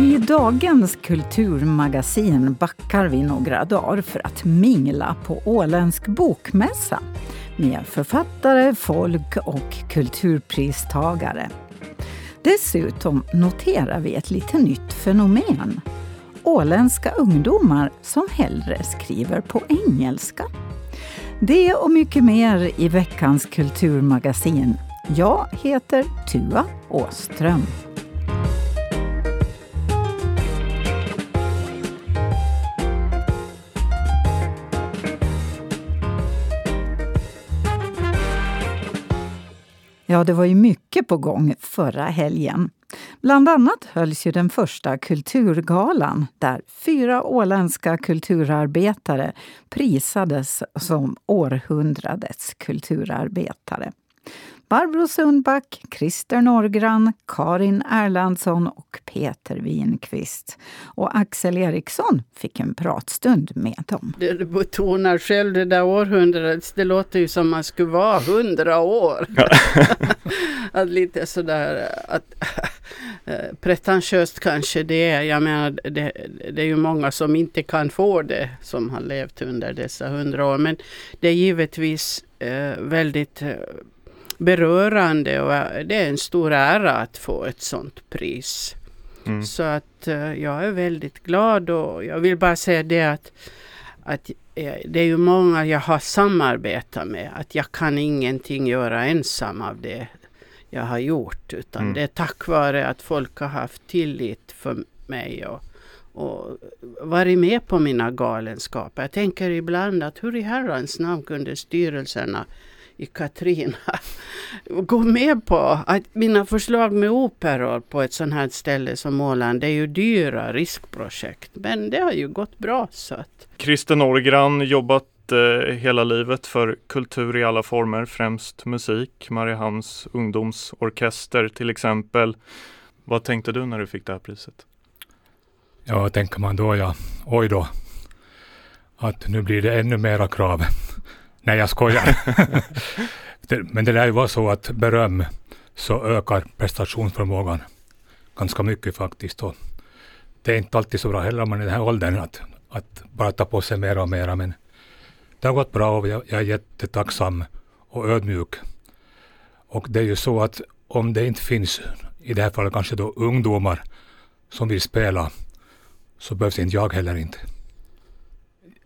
I dagens kulturmagasin backar vi några dagar för att mingla på åländsk bokmässa med författare, folk och kulturpristagare. Dessutom noterar vi ett lite nytt fenomen. Åländska ungdomar som hellre skriver på engelska. Det och mycket mer i veckans kulturmagasin. Jag heter Tua Åström. Ja, det var ju mycket på gång förra helgen. Bland annat hölls ju den första kulturgalan där 4 åländska kulturarbetare prisades som århundradets kulturarbetare. Barbro Sundback, Christer Norrgran, Karin Erlandsson och Peter Wingqvist. Och Axel Eriksson fick en pratstund med dem. Du betonar själv det där århundradet. Det låter ju som man skulle vara 100 år. Ja. Att lite sådär att, pretentiöst kanske det är. Jag menar, det är ju många som inte kan få det som har levt under dessa 100 år. Men det är givetvis väldigt... berörande, och det är en stor ära att få ett sånt pris. Mm. Så att jag är väldigt glad, och jag vill bara säga det att det är ju många jag har samarbetat med, att jag kan ingenting göra ensam av det jag har gjort, utan det är tack vare att folk har haft tillit för mig och varit med på mina galenskaper. Jag tänker ibland att hur i herrans namn kunde styrelserna i Katrina gå med på att mina förslag med operor på ett sånt här ställe som Åland, det är ju dyra riskprojekt, men det har ju gått bra. Så att Christer Norrgran jobbat hela livet för kultur i alla former, främst musik, Marie-Hans ungdomsorkester till exempel. Vad tänkte du när du fick det här priset? Ja, tänker man då, oj då, att nu blir det ännu mera krav. Nej, jag skojar. Men det där var så att beröm så ökar prestationsförmågan ganska mycket faktiskt. Och det är inte alltid så bra heller, men i den här åldern att bara ta på sig mer och mer. Men det har gått bra, och jag är jättetacksam och ödmjuk. Och det är ju så att om det inte finns, i det här fallet kanske då ungdomar som vill spela, så behövs inte jag heller inte.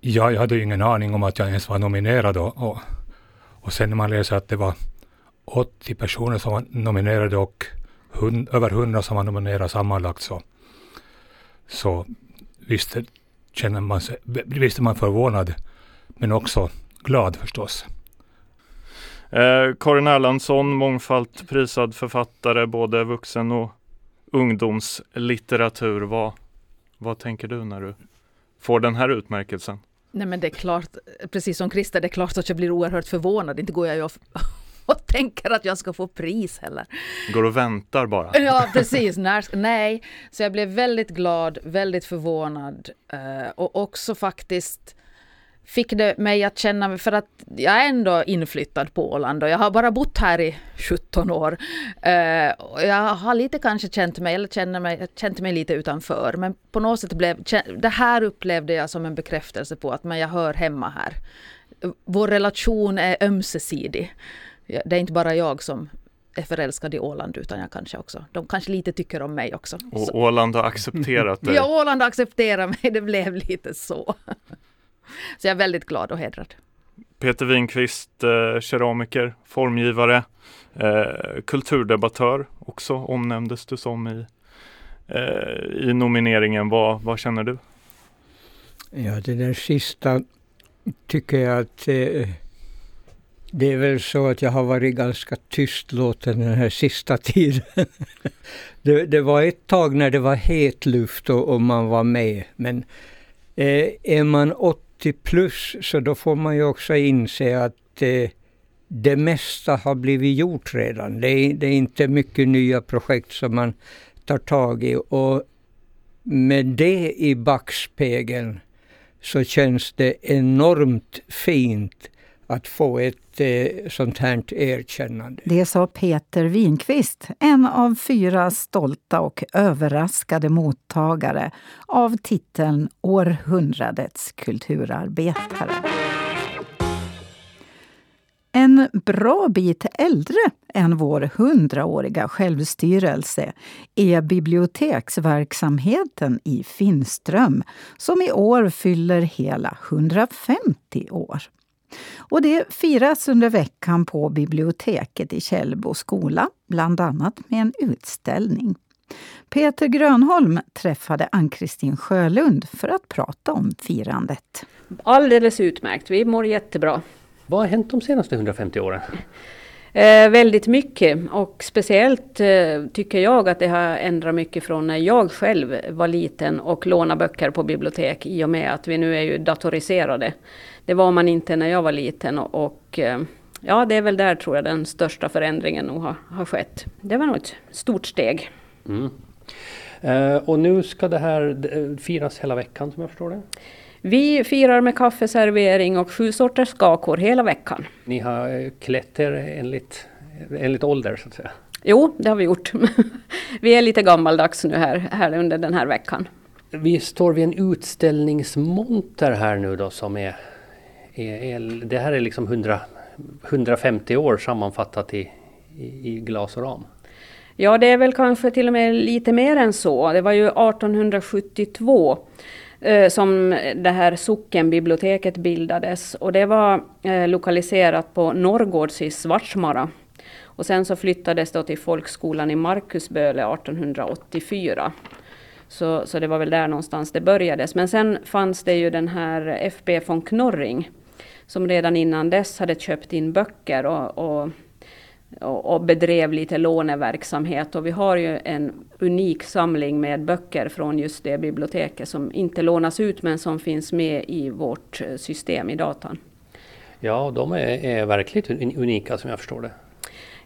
Jag hade ju ingen aning om att jag ens var nominerad då. Och sen när man läser att det var 80 personer som var nominerade och över 100 som var nominerade sammanlagt, så visste man förvånad, men också glad förstås. Karin Erlandsson, mångfaldprisad författare, både vuxen- och ungdomslitteratur. Vad tänker du när du får den här utmärkelsen? Nej, men det är klart, precis som Christer, det är klart att jag blir oerhört förvånad. Inte går jag och tänker att jag ska få pris heller. Går och väntar bara. Ja, precis. Nej, så jag blev väldigt glad, väldigt förvånad. Och också faktiskt fick det mig att känna, för att jag är ändå inflyttad på Åland och jag har bara bott här i 17 år. Och jag har lite kanske känt mig lite utanför, men på något sätt det här upplevde jag som en bekräftelse på att jag hör hemma här. Vår relation är ömsesidig. Det är inte bara jag som är förälskad i Åland, utan jag kanske också. De kanske lite tycker om mig också. Och så. Åland har accepterat dig. Ja, Åland har accepterat mig. Det blev lite så. Så jag är väldigt glad och hedrad. Peter Wingqvist, keramiker, formgivare, kulturdebattör också omnämndes du som i nomineringen. Vad känner du? Ja, det där sista tycker jag att det är väl så att jag har varit ganska tystlåten den här sista tiden. Det var ett tag när det var het luft och man var med, men är man 80 plus så då får man ju också inse att det mesta har blivit gjort redan. Det är inte mycket nya projekt som man tar tag i, och med det i backspegeln så känns det enormt fint att få ett sånt här erkännande. Det sa Peter Wingqvist, en av 4 stolta och överraskade mottagare av titeln Århundradets kulturarbetare. En bra bit äldre än vår 100-åriga självstyrelse är biblioteksverksamheten i Finström som i år fyller hela 150 år. Och det firas under veckan på biblioteket i Källbo skola, bland annat med en utställning. Peter Grönholm träffade Ann-Kristin Sjölund för att prata om firandet. Alldeles utmärkt, vi mår jättebra. Vad har hänt de senaste 150 åren? Väldigt mycket, och speciellt tycker jag att det har ändrat mycket från när jag själv var liten och lånade böcker på bibliotek, i och med att vi nu är ju datoriserade. Det var man inte när jag var liten, och ja, det är väl där tror jag den största förändringen nog har skett. Det var nog ett stort steg. Mm. Och nu ska det här firas hela veckan som jag förstår det? Vi firar med kaffeservering och 7 sorters kakor hela veckan. Ni har klätt er enligt ålder så att säga? Jo, det har vi gjort. Vi är lite gammaldags nu här under den här veckan. Vi står vid en utställningsmonter här nu då som är det här är liksom 150 år sammanfattat i glas och ram. Ja, det är väl kanske till och med lite mer än så. Det var ju 1872 som det här sockenbiblioteket bildades, och det var lokaliserat på Norrgårds i Svartsmara, och sen så flyttades det till folkskolan i Markusböle 1884, så det var väl där någonstans det börjades. Men sen fanns det ju den här FB von Knorring som redan innan dess hade köpt in böcker och bedrev lite låneverksamhet, och vi har ju en unik samling med böcker från just det biblioteket som inte lånas ut men som finns med i vårt system i datan. Ja, de är verkligen unika som jag förstår det.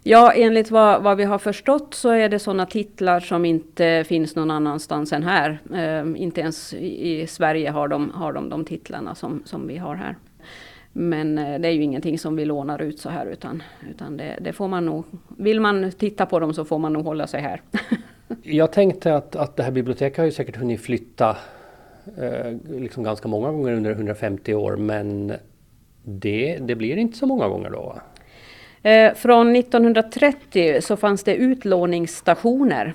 Ja, enligt vad vi har förstått så är det sådana titlar som inte finns någon annanstans än här. Inte ens i Sverige har de de titlarna som vi har här. Men det är ju ingenting som vi lånar ut så här, utan det får man nog, vill man titta på dem så får man nog hålla sig här. Jag tänkte att det här biblioteket har ju säkert hunnit flytta liksom ganska många gånger under 150 år, men det blir inte så många gånger då? Från 1930 så fanns det utlåningsstationer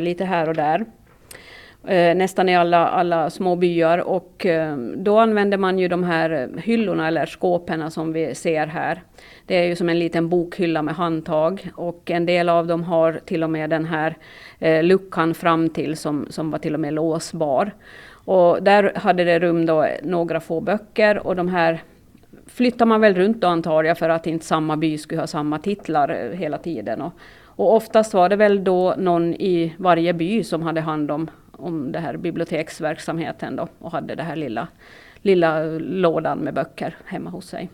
lite här och där. Nästan i alla små byar, och då använder man ju de här hyllorna eller skåpen som vi ser här. Det är ju som en liten bokhylla med handtag, och en del av dem har till och med den här luckan fram till som var till och med låsbar. Och där hade det rum då några få böcker, och de här flyttar man väl runt då antar jag för att inte samma by skulle ha samma titlar hela tiden. Och oftast var det väl då någon i varje by som hade hand om det här biblioteksverksamheten då, och hade det här lilla lådan med böcker hemma hos sig.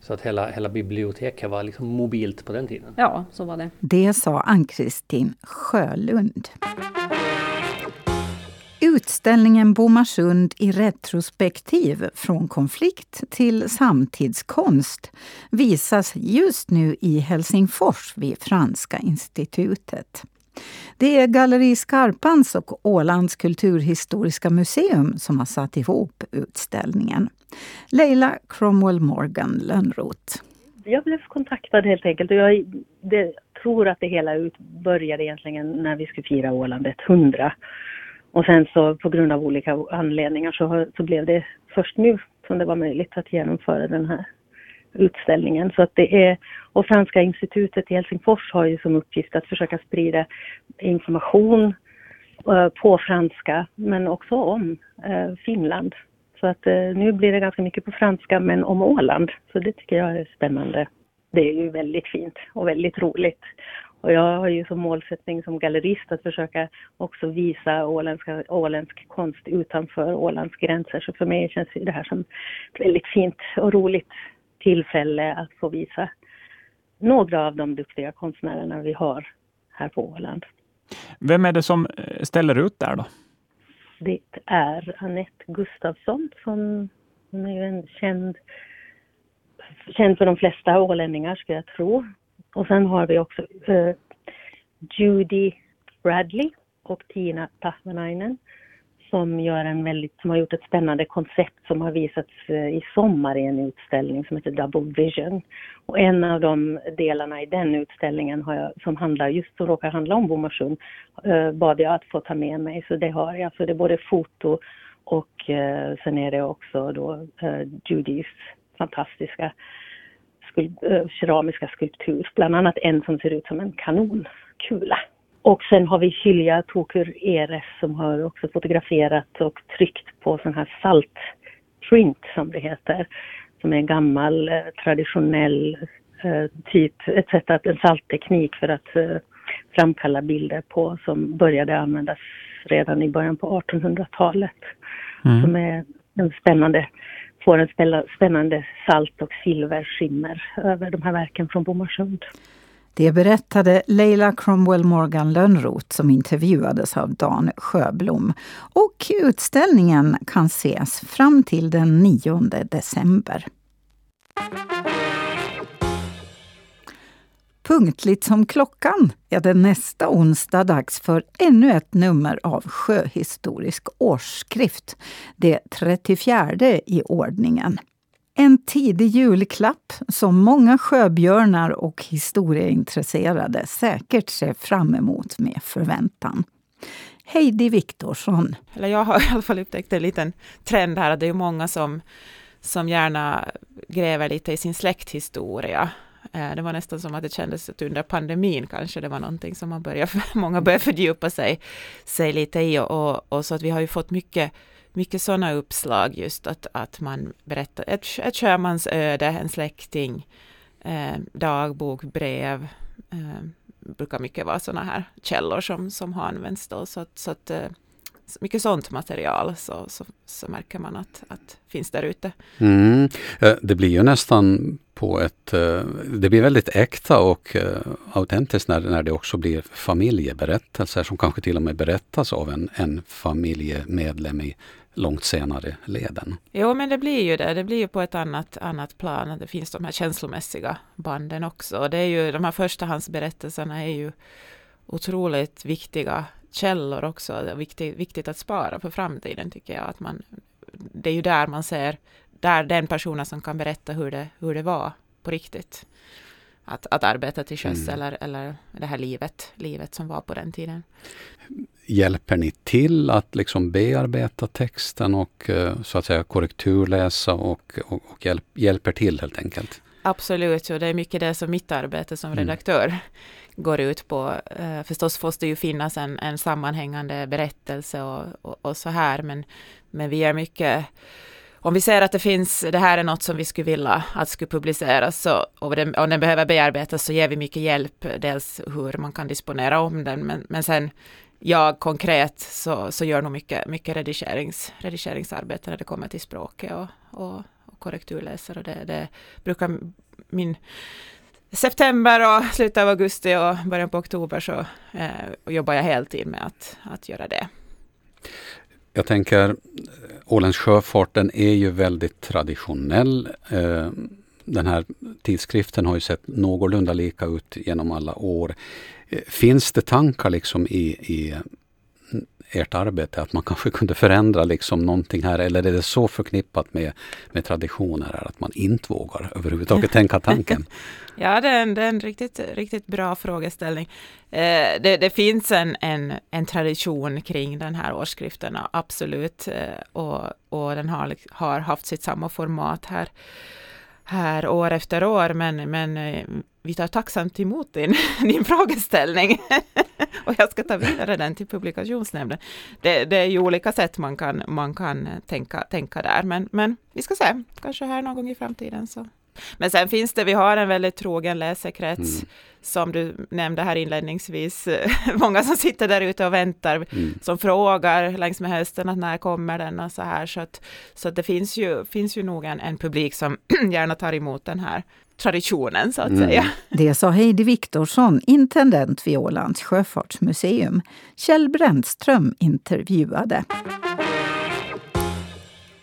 Så att hela biblioteket var liksom mobilt på den tiden? Ja, så var det. Det sa Ann-Kristin Sjölund. Utställningen Bomarsund i retrospektiv från konflikt till samtidskonst visas just nu i Helsingfors vid Franska institutet. Det är Galleri Skarpans och Ålands kulturhistoriska museum som har satt ihop utställningen. Leila Cromwell-Morgan Lönnroth. Jag blev kontaktad helt enkelt, och jag tror att det hela började egentligen när vi skulle fira Åland 100. Och sen så på grund av olika anledningar så blev det först nu som det var möjligt att genomföra den här utställningen. Så att det är, och Franska institutet i Helsingfors har ju som uppgift att försöka sprida information på franska, men också om Finland. Så att nu blir det ganska mycket på franska, men om Åland. Så det tycker jag är spännande. Det är ju väldigt fint och väldigt roligt. Och jag har ju som målsättning som gallerist att försöka också visa åländsk konst utanför Ålands gränser. Så för mig känns det här som ett väldigt fint och roligt tillfälle att få visa några av de duktiga konstnärerna vi har här på Åland. Vem är det som ställer ut där då? Det är Annette Gustafsson, som hon är ju en känd känd för de flesta ålänningar skulle jag tro. Och sen har vi också Judy Bradley och Tina Tahvanainen som har gjort ett spännande koncept som har visats i sommar i en utställning som heter Double Vision. Och en av de delarna i den utställningen som råkar handla om Bomarsund bad jag att få ta med mig. Så det har jag. Så det är både foto och sen är det också då Judys fantastiska keramiska skulptur. Bland annat en som ser ut som en kanonkula. Och sen har vi Kylja Tokur Eres som har också fotograferat och tryckt på sån här saltprint som det heter. Som är en gammal traditionell typ, ett sätt att en saltteknik för att framkalla bilder på som började användas redan i början på 1800-talet. Mm. Som är får en spännande salt- och silverskimmer över de här verken från Bomarsund. Det berättade Leila Cromwell-Morgan Lönnroth som intervjuades av Dan Sjöblom. Och utställningen kan ses fram till den 9 december. Punktligt som klockan är det nästa onsdag dags för ännu ett nummer av Sjöhistorisk årsskrift. Det 34:e i ordningen. En tidig julklapp som många sjöbjörnar och historieintresserade säkert ser fram emot med förväntan. Heidi Viktorsson. Eller jag har i alla fall upptäckt en liten trend här. Det är ju många som gärna gräver lite i sin släkthistoria. Det var nästan som att det kändes att under pandemin kanske det var någonting som många började fördjupa sig lite i. Och så att vi har ju fått mycket sådana uppslag just att man berättar ett sjömansöde, en släkting, dagbok, brev. Brukar mycket vara sådana här källor som har använts då. Så att mycket sånt material så märker man att finns där ute. Mm. Det blir ju nästan det blir väldigt äkta och autentiskt när det också blir familjeberättelser som kanske till och med berättas av en familjemedlem i långt senare leden. Jo, men det blir ju det. Det blir ju på ett annat plan. Det finns de här känslomässiga banden också. Och det är ju, de här förstahandsberättelserna är ju otroligt viktiga källor också. Det är viktigt att spara för framtiden tycker jag. Att det är ju där man ser där den personen som kan berätta hur det var på riktigt. Att arbeta till sjöss eller det här livet som var på den tiden. Hjälper ni till att liksom bearbeta texten och så att säga korrekturläsa och hjälper till helt enkelt? Absolut, och det är mycket det som mitt arbete som redaktör går ut på. Förstås måste det ju finnas en sammanhängande berättelse och så här, men vi gör mycket. Om vi ser att det här är något som vi skulle vilja att skulle publiceras och den behöver bearbetas, så ger vi mycket hjälp. Dels hur man kan disponera om den, men sen jag konkret så gör nog mycket redigeringsarbete när det kommer till språket och korrekturläsare. Det brukar min september och slutet av augusti och början på oktober så jobbar jag heltid med att göra det. Jag tänker, Ålands sjöfart, den är ju väldigt traditionell. Den här tidskriften har ju sett någorlunda lika ut genom alla år. Finns det tankar liksom i ert arbete att man kanske kunde förändra liksom någonting här, eller är det så förknippat med traditioner att man inte vågar överhuvudtaget tänka tanken? Ja, det är en riktigt, riktigt bra frågeställning. Det finns en tradition kring den här årsskriften, absolut, och den har haft sitt samma format här år efter år, men vi tar tacksamt emot din frågeställning och jag ska ta vidare den till publikationsnämnden. Det är ju olika sätt man kan tänka där, men vi ska se, kanske här någon gång i framtiden så. Men sen vi har en väldigt trogen läsekrets som du nämnde här inledningsvis. Många som sitter där ute och väntar, som frågar längs med hösten att när kommer den och så här. Så att det finns ju nog en publik som gärna tar emot den här traditionen så att säga. Det sa Heidi Viktorsson, intendent vid Ålands sjöfartsmuseum. Kjell Brändström intervjuade.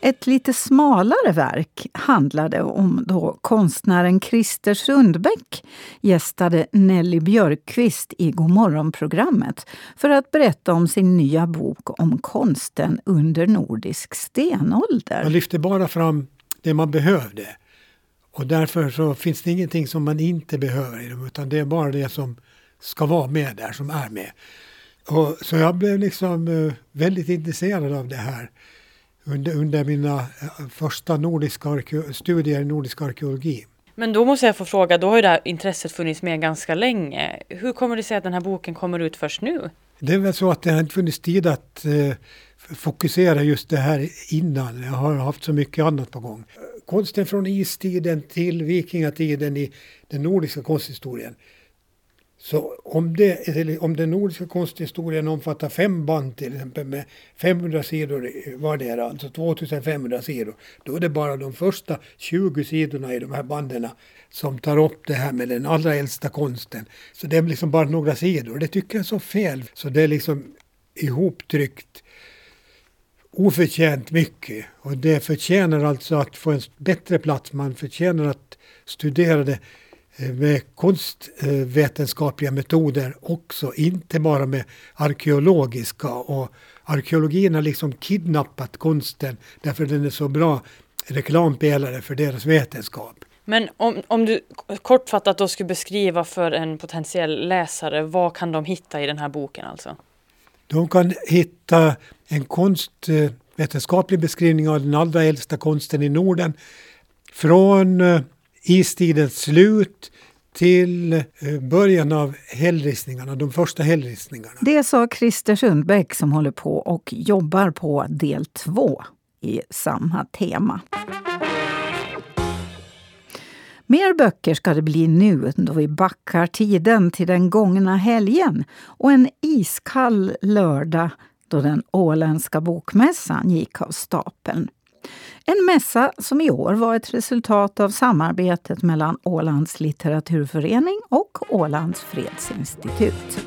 Ett lite smalare verk handlade om då konstnären Christer Sundbäck gästade Nelly Björkqvist i Godmorgonprogrammet för att berätta om sin nya bok om konsten under nordisk stenålder. Man lyfte bara fram det man behövde och därför så finns det ingenting som man inte behöver i dem utan det är bara det som ska vara med där, som är med. Och så jag blev liksom väldigt intresserad av det här under mina första nordiska studier i nordisk arkeologi. Men då måste jag få fråga, då har ju det här intresset funnits med ganska länge. Hur kommer det sig att den här boken kommer ut först nu? Det är väl så att det har inte funnits tid att fokusera just det här innan. Jag har haft så mycket annat på gång. Konsten från istiden till vikingatiden i den nordiska konsthistorien. Så om den nordiska konsthistorien omfattar 5 band till exempel med 500 sidor vardera, alltså 2500 sidor, då är det bara de första 20 sidorna i de här banderna som tar upp det här med den allra äldsta konsten. Så det är liksom bara några sidor. Det tycker jag är så fel. Så det är liksom ihoptryckt oförtjänt mycket. Och det förtjänar alltså att få en bättre plats. Man förtjänar att studera det med konstvetenskapliga metoder också, inte bara med arkeologiska. Och arkeologin har liksom kidnappat konsten därför den är så bra reklampelare för deras vetenskap. Men om du kortfattat då skulle beskriva för en potentiell läsare, vad kan de hitta i den här boken alltså? De kan hitta en konstvetenskaplig beskrivning av den allra äldsta konsten i Norden från istidens slut till början av hällristningarna, de första hällristningarna. Det sa Christer Sundbäck som håller på och jobbar på del 2 i samma tema. Mer böcker ska det bli nu då vi backar tiden till den gångna helgen och en iskall lördag då den åländska bokmässan gick av stapeln. En mässa som i år var ett resultat av samarbetet mellan Ålands litteraturförening och Ålands fredsinstitut.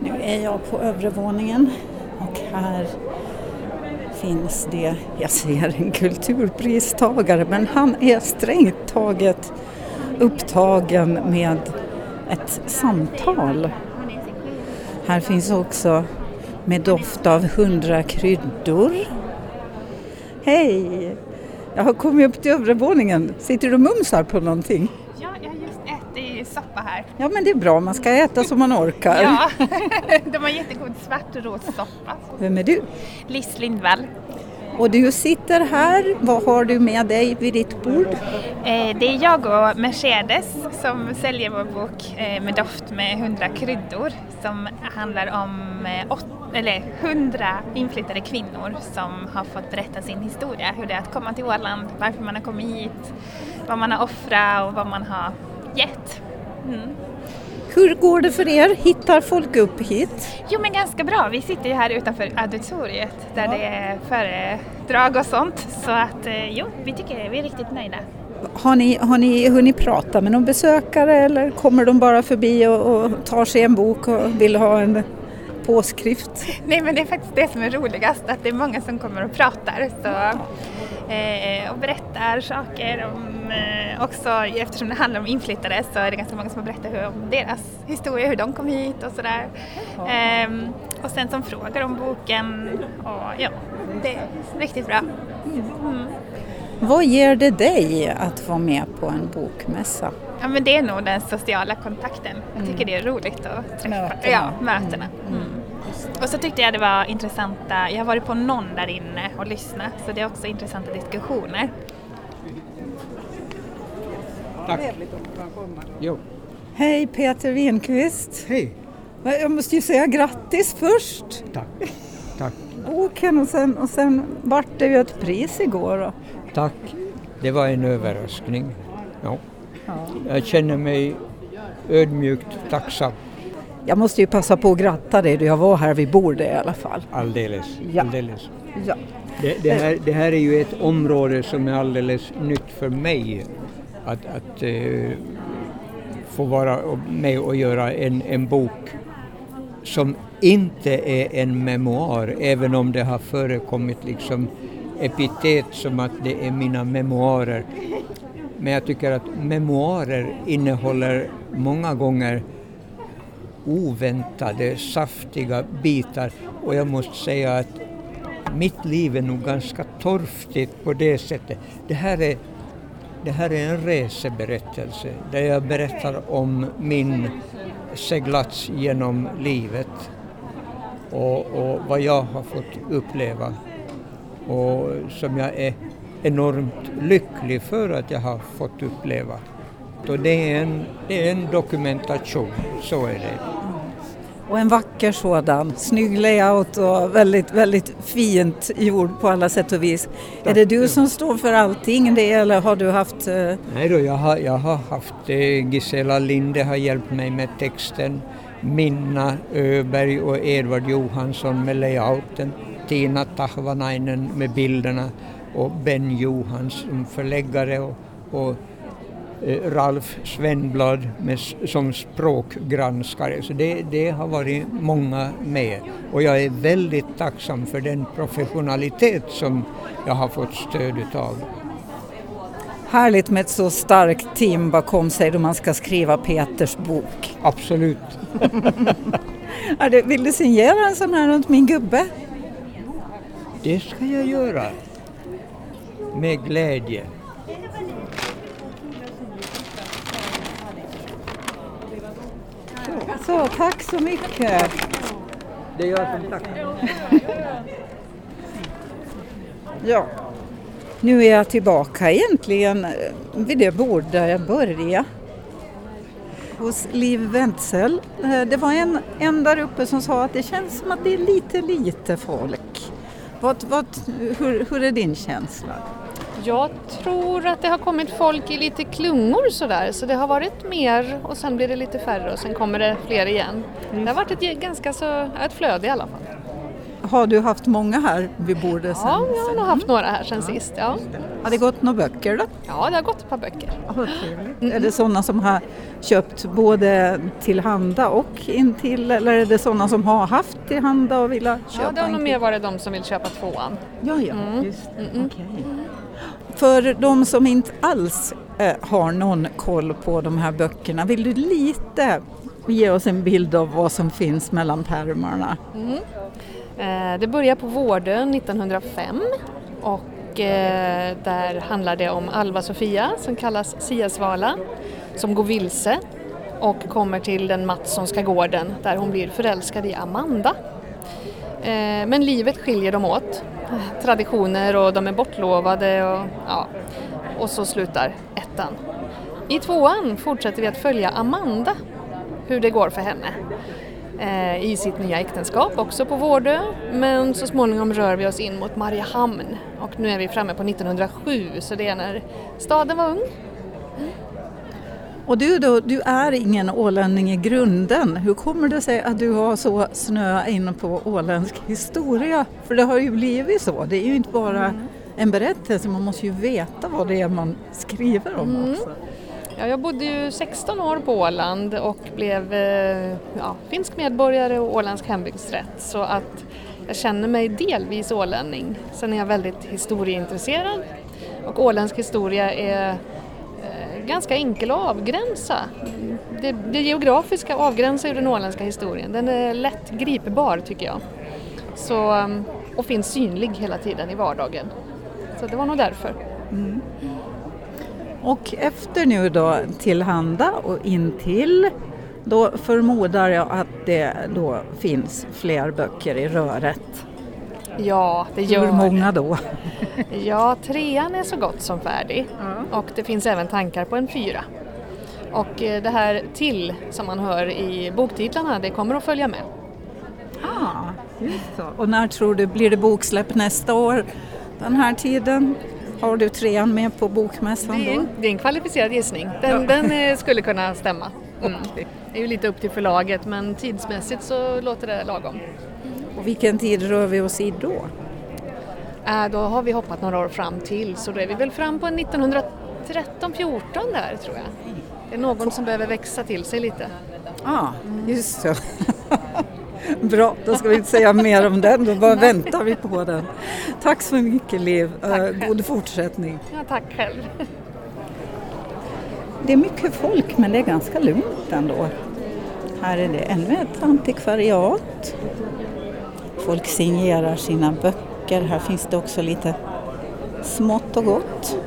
Nu är jag på övervåningen och här finns det, jag ser en kulturpristagare men han är strängt taget upptagen med ett samtal. Här finns också med doft av 100 kryddor. Hej! Jag har kommit upp till övervåningen. Sitter du och mumsar på någonting? Ja, jag har just ätit soppa här. Ja, men det är bra. Man ska äta som man orkar. Ja, de har jättegod svartrotssoppa. Vem är du? Liss Lindvall. Och du sitter här. Vad har du med dig vid ditt bord? Det är jag och Mercedes som säljer vår bok med doft med 100 kryddor. Som handlar om 100 inflyttade kvinnor som har fått berätta sin historia. Hur det är att komma till Åland, varför man har kommit hit, vad man har offrat och vad man har gett. Mm. Hur går det för er? Hittar folk upp hit? Jo, men ganska bra. Vi sitter ju här utanför auditoriet där det är föredrag och sånt. Så att jo, vi tycker vi är riktigt nöjda. Har ni hunnit prata med någon besökare eller kommer de bara förbi och tar sig en bok och vill ha en påskrift? Nej, men det är faktiskt det som är roligast, att det är många som kommer och pratar så, och berättar saker om också, eftersom det handlar om inflyttare så är det ganska många som har berättat om deras historia, hur de kom hit och sådär. Och sen som frågar om boken och ja, det är riktigt bra. Mm. Vad ger det dig att vara med på en bokmässa? Ja, men det är nog den sociala kontakten. Jag tycker det är roligt att träffa mötena. Mm. Och så tyckte jag det var intressanta, jag har varit på någon där inne och lyssnat så det är också intressanta diskussioner. Tack. Jo. Hej Peter Wingqvist. Hej. Jag måste ju säga grattis först. Tack. Tack. Boken och sen vart det ju ett pris igår då. Tack. Det var en överraskning. Ja. Ja. Jag känner mig ödmjukt tacksam. Jag måste ju passa på att gratta dig. Jag var här vid bordet i alla fall. Alldeles. Ja. Det här är ju ett område som är alldeles nytt för mig. Att få vara med och göra en bok som inte är en memoar, även om det har förekommit liksom epitet som att det är mina memoarer. Men jag tycker att memoarer innehåller många gånger oväntade, saftiga bitar. Och jag måste säga att mitt liv är nog ganska torftigt på det sättet. Det här är en reseberättelse där jag berättar om min seglats genom livet och vad jag har fått uppleva. Och som jag är enormt lycklig för att jag har fått uppleva. Och det är en dokumentation, så är det. Och en vacker sådan, snygg layout och väldigt, väldigt fint gjord på alla sätt och vis. Tack. Är det du som står för allting det, eller har du haft... Nej då, jag har haft Gisela Linde har hjälpt mig med texten. Minna Öberg och Edvard Johansson med layouten. Tina Tahvanainen med bilderna och Ben Johans som förläggare och Ralf Svenblad som språkgranskare. Så det har varit många med. Och jag är väldigt tacksam för den professionalitet som jag har fått stöd av. Härligt med ett så starkt team bakom sig då man ska skriva Peters bok. Absolut. Vill du signera en sån här runt min gubbe? Det ska jag göra. Med glädje. Så, tack så mycket. Det är jag som tackar. Ja, nu är jag tillbaka egentligen vid det bord där jag började. Hos Liv Wenzel. Det var en där uppe som sa att det känns som att det är lite folk. Hur är din känsla? Jag tror att det har kommit folk i lite klungor sådär. Så det har varit mer och sen blir det lite färre och sen kommer det fler igen. Det har varit ett flöde i alla fall. Har du haft många här vid bordet sen? Ja, jag har nog haft några här sen sist. Ja. Har det gått några böcker då? Ja, det har gått ett par böcker. Är det sådana som har köpt både tillhanda och intill? Eller är det sådana som har haft tillhanda och vill köpa? Ja, det har nog mer varit de som vill köpa tvåan. Ja, just det. Okej. För de som inte alls har någon koll på de här böckerna, vill du lite ge oss en bild av vad som finns mellan pärmarna? Mm. Det börjar på Vårdö 1905 och där handlar det om Alva Sofia som kallas Siasvala som går vilse och kommer till den Matssonska gården där hon blir förälskad i Amanda. Men livet skiljer dem åt, traditioner och de är bortlovade och så slutar ettan. I tvåan fortsätter vi att följa Amanda, hur det går för henne. I sitt nya äktenskap också på Vårdö, men så småningom rör vi oss in mot Mariehamn och nu är vi framme på 1907, så det är när staden var ung. Och du är ingen ålänning i grunden. Hur kommer det sig att du har så snöat in på åländsk historia? För det har ju blivit så. Det är ju inte bara en berättelse, man måste ju veta vad det är man skriver om också. Ja, jag bodde ju 16 år på Åland och blev finsk medborgare och åländsk hembygdsrätt. Så att jag känner mig delvis ålänning. Sen är jag väldigt historieintresserad. Och åländsk historia är ganska enkel att avgränsa. Det geografiska avgränsar ju den åländska historien. Den är lätt gripbar tycker jag. Så, och finns synlig hela tiden i vardagen. Så det var nog därför. Mm. Och efter nu då tillhanda och intill, då förmodar jag att det då finns fler böcker i röret. Ja, det gör det. Hur många då? Ja, trean är så gott som färdig och det finns även tankar på en fyra. Och det här till som man hör i boktitlarna, det kommer att följa med. Ah, just så. Och när tror du, blir det boksläpp nästa år den här tiden? Har du trean med på bokmässan då? Det är en kvalificerad gissning. Den skulle kunna stämma. Mm. Okay. Det är ju lite upp till förlaget, men tidsmässigt så låter det lagom. Och vilken tid rör vi oss i då? Då har vi hoppat några år fram till, så då är vi väl fram på 1913-14 där tror jag. Det är någon som behöver växa till sig lite. Ja, just så. Bra, då ska vi inte säga mer om den. Då bara väntar vi på den. Tack så mycket, Liv. God fortsättning. Ja, tack själv. Det är mycket folk, men det är ganska lugnt ändå. Här är det ännu ett antikvariat. Folk signerar sina böcker. Här finns det också lite smått och gott.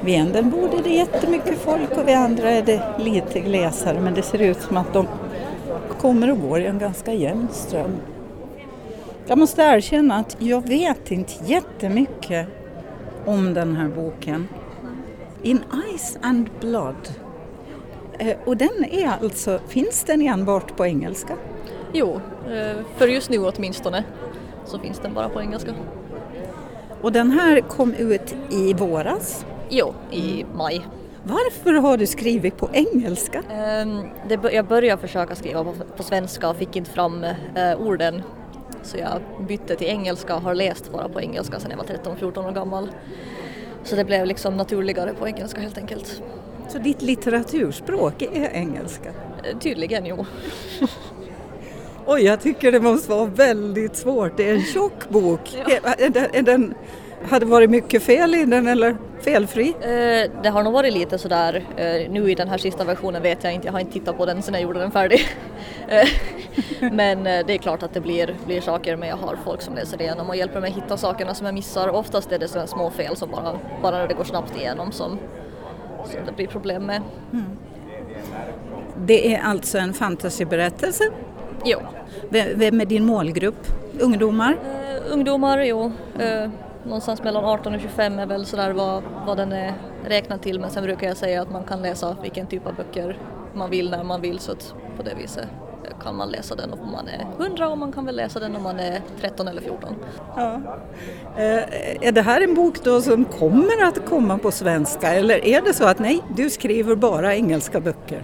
Vid en del bord är det jättemycket folk och vid andra är det lite glesare. Men det ser ut som att de kommer och går i en ganska jämn ström. Jag måste erkänna att jag vet inte jättemycket om den här boken. In Ice and Blood. Och den är alltså, finns den enbart på engelska? Jo, för just nu åtminstone så finns den bara på engelska. Och den här kom ut i våras? Jo, i maj. Varför har du skrivit på engelska? Jag började försöka skriva på svenska och fick inte fram orden. Så jag bytte till engelska och har läst bara på engelska sedan jag var 13-14 år gammal. Så det blev liksom naturligare på engelska helt enkelt. Så ditt litteraturspråk är engelska? Tydligen, jo. Oj, jag tycker det måste vara väldigt svårt. Det är en tjock bok. Ja. Är den, hade varit mycket fel i den eller felfri? Det har nog varit lite sådär. Nu i den här sista versionen vet jag inte. Jag har inte tittat på den sedan jag gjorde den färdig. Men det är klart att det blir saker. Men jag har folk som läser igenom och hjälper mig hitta sakerna som jag missar. Oftast är det sådana små fel som bara när det går snabbt igenom som det blir problem med. Mm. Det är alltså en fantasyberättelse? Jo. Vem är din målgrupp? Ungdomar? Ungdomar, jo. Någonstans mellan 18 och 25 är väl sådär vad den är räknad till. Men sen brukar jag säga att man kan läsa vilken typ av böcker man vill när man vill. Så att på det viset kan man läsa den om man är 100 och man kan väl läsa den om man är 13 eller 14. Ja. Är det här en bok då som kommer att komma på svenska? Eller är det så att nej, du skriver bara engelska böcker?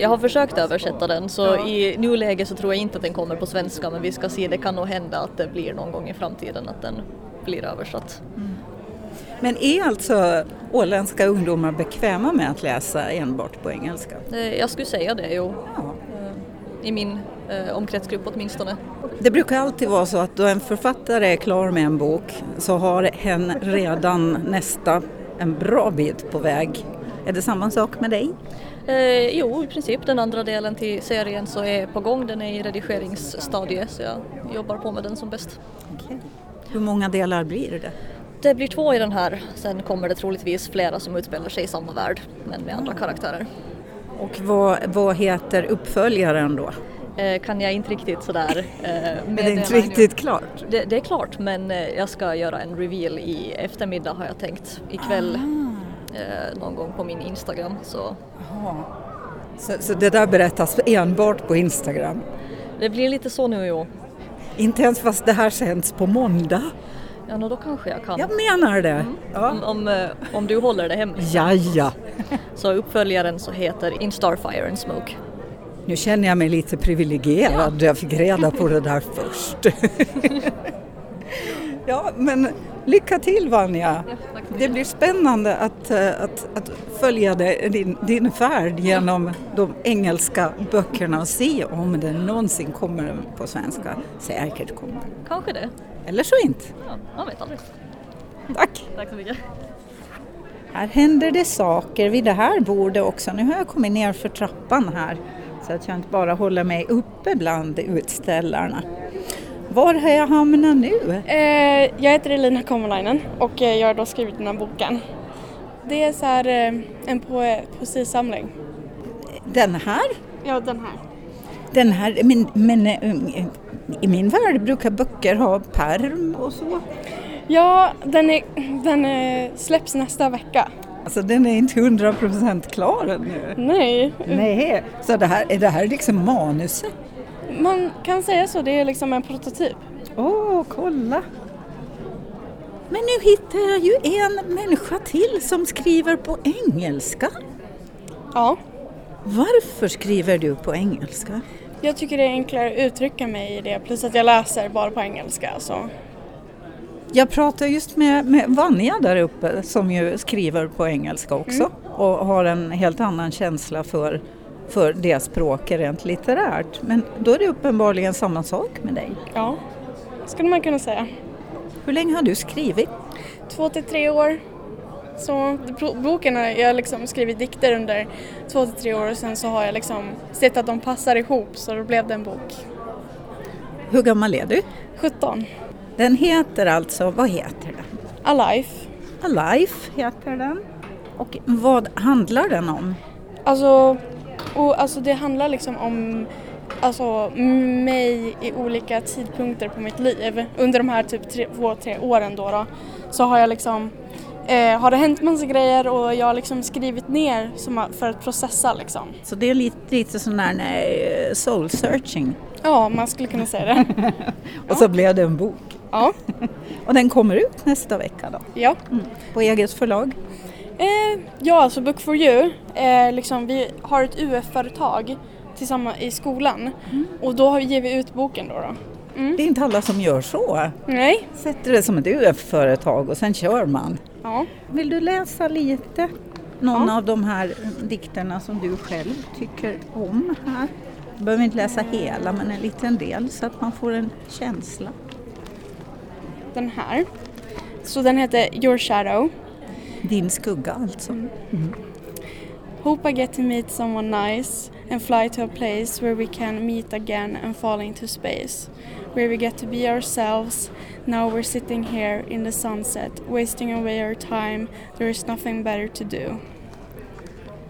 Jag har försökt översätta den så I nuläget så tror jag inte att den kommer på svenska. Men vi ska se, det kan nog hända att det blir någon gång i framtiden att den blir översatt. Mm. Men är alltså åländska ungdomar bekväma med att läsa enbart på engelska? Jag skulle säga det, jo. Ja. I min omkretsgrupp åtminstone. Det brukar alltid vara så att då en författare är klar med en bok så har hen redan nästa en bra bit på väg. Är det samma sak med dig? Jo, i princip. Den andra delen till serien så är på gång. Den är i redigeringsstadie så jag jobbar på med den som bäst. Okay. Hur många delar blir det? Det blir 2 i den här. Sen kommer det troligtvis flera som utspelar sig i samma värld men med andra karaktärer. Och vad heter uppföljaren då? Kan jag inte riktigt sådär... Är det inte riktigt klart? Det är klart, men jag ska göra en reveal i eftermiddag har jag tänkt. Ikväll någon gång på min Instagram. Så det där berättas enbart på Instagram? Det blir lite så nu, jo. Inte ens fast det här sänds på måndag? Ja, då kanske jag kan. Jag menar det. Mm. Ja. Om du håller det hemligt. Jaja. Så uppföljaren så heter In Starfire and Smoke. Nu känner jag mig lite privilegierad. Ja. Jag fick reda på det där först. Ja, men lycka till, Vanja. Ja, det blir spännande att följa din färd genom de engelska böckerna och se om det någonsin kommer på svenska. Säkert kommer. Kanske det. Eller så inte. Ja, man vet aldrig. Tack. Tack så mycket. Här händer det saker vid det här bordet också. Nu har jag kommit ner för trappan här. Så att jag inte bara håller mig uppe bland utställarna. Var har jag hamnat nu? Jag heter Elina Komolainen och jag har då skrivit den här boken. Det är så här en poesisamling. Den här? Ja, den här. Den här, men i min värld brukar böcker ha perm och så. Ja, den släpps nästa vecka. Alltså den är inte 100% klar ännu. Nej. Så är det här liksom manuset? Man kan säga så, det är liksom en prototyp. Kolla. Men nu hittar jag ju en människa till som skriver på engelska. Ja. Varför skriver du på engelska? Jag tycker det är enklare att uttrycka mig i det. Plus att jag läser bara på engelska. Så. Jag pratar just med Vanja där uppe som ju skriver på engelska också och har en helt annan känsla för det språket rent litterärt. Men då är det uppenbarligen samma sak med dig. Ja, skulle man kunna säga. Hur länge har du skrivit? 2 till 3 år. Så boken har jag liksom skrivit dikter under 2 till 3 år och sen så har jag liksom sett att de passar ihop så då blev det en bok. Hur gammal är du? 17. Den heter alltså, vad heter den? Alive. Alive heter den. Och vad handlar den om? Alltså det handlar liksom om mig i olika tidpunkter på mitt liv. Under de här typ 2-3 åren då så har jag liksom har det hänt massa grejer och jag har liksom skrivit ner för att processa liksom. Så det är lite sån där soul searching. Ja, man skulle kunna säga det. Och så blev det en bok. Ja. Och den kommer ut nästa vecka då? Ja. Mm. På eget förlag? Så Book for You. Liksom, vi har ett UF-företag tillsammans i skolan. Mm. Och då ger vi ut boken då. Mm. Det är inte alla som gör så. Nej. Sätter det som ett UF-företag och sen kör man. Ja. Vill du läsa lite? Någon av de här dikterna som du själv tycker om här. Du behöver inte läsa hela men en liten del så att man får en känsla. Den här. Så den heter Your Shadow. Din skugga alltså. Mm. Hope I get to meet someone nice and fly to a place where we can meet again and fall into space. Where we get to be ourselves. Now we're sitting here in the sunset, wasting away our time. There is nothing better to do.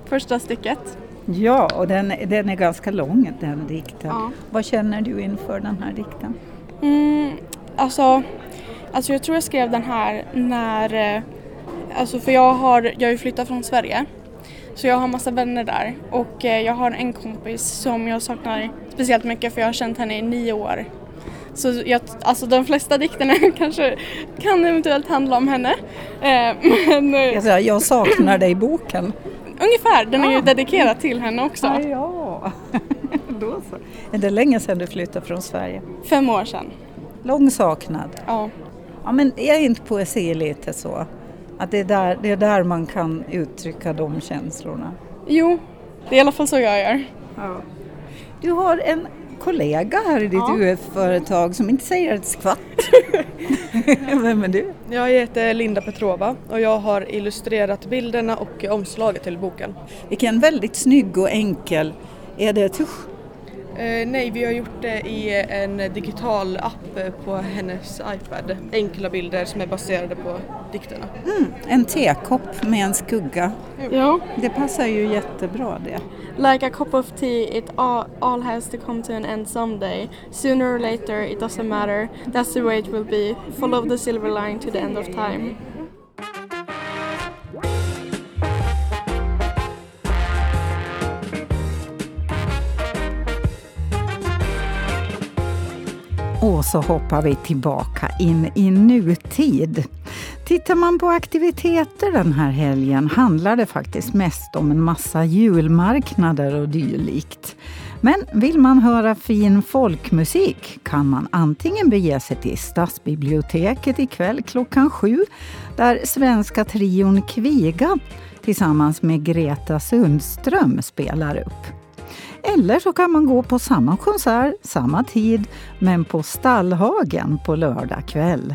Första stycket. Ja, och den är ganska lång, den dikten. Ja. Vad känner du inför den här dikten? Jag tror jag skrev den här när... för jag har ju flyttat från Sverige. Så jag har massa vänner där. Och jag har en kompis som jag saknar speciellt mycket för jag har känt henne i 9 år. Så de flesta dikterna kanske kan eventuellt handla om henne. Jag saknar dig i boken. Ungefär, den är ju dedikerad till henne också. Ja, då så. Är det länge sedan du flyttade från Sverige? 5 år sedan. Lång saknad. Ja. Ja, men är inte poesi lite så? Att det är där man kan uttrycka de känslorna? Jo, det är i alla fall så jag gör. Ja. Du har en kollega här i ditt UF-företag som inte säger ett skvatt. Vem är du? Jag heter Linda Petrova och jag har illustrerat bilderna och omslaget till boken. Vilken väldigt snygg och enkel. Är det tusch? Nej, vi har gjort det i en digital app på hennes iPad. Enkla bilder som är baserade på dikterna. Mm, en tekopp med en skugga. Ja. Det passar ju jättebra det. Like a cup of tea, it all has to come to an end someday. Sooner or later, it doesn't matter. That's the way it will be. Follow the silver line to the end of time. Och så hoppar vi tillbaka in i nutid. Tittar man på aktiviteter den här helgen handlar det faktiskt mest om en massa julmarknader och dylikt. Men vill man höra fin folkmusik kan man antingen bege sig till Stadsbiblioteket ikväll 7:00 där svenska trion Kviga tillsammans med Greta Sundström spelar upp. Eller så kan man gå på samma konsert, samma tid, men på Stallhagen på lördag kväll.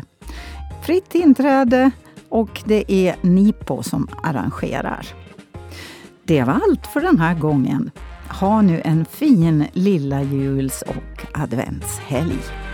Fritt inträde och det är Nipo som arrangerar. Det var allt för den här gången. Ha nu en fin lilla juls- och adventshelg.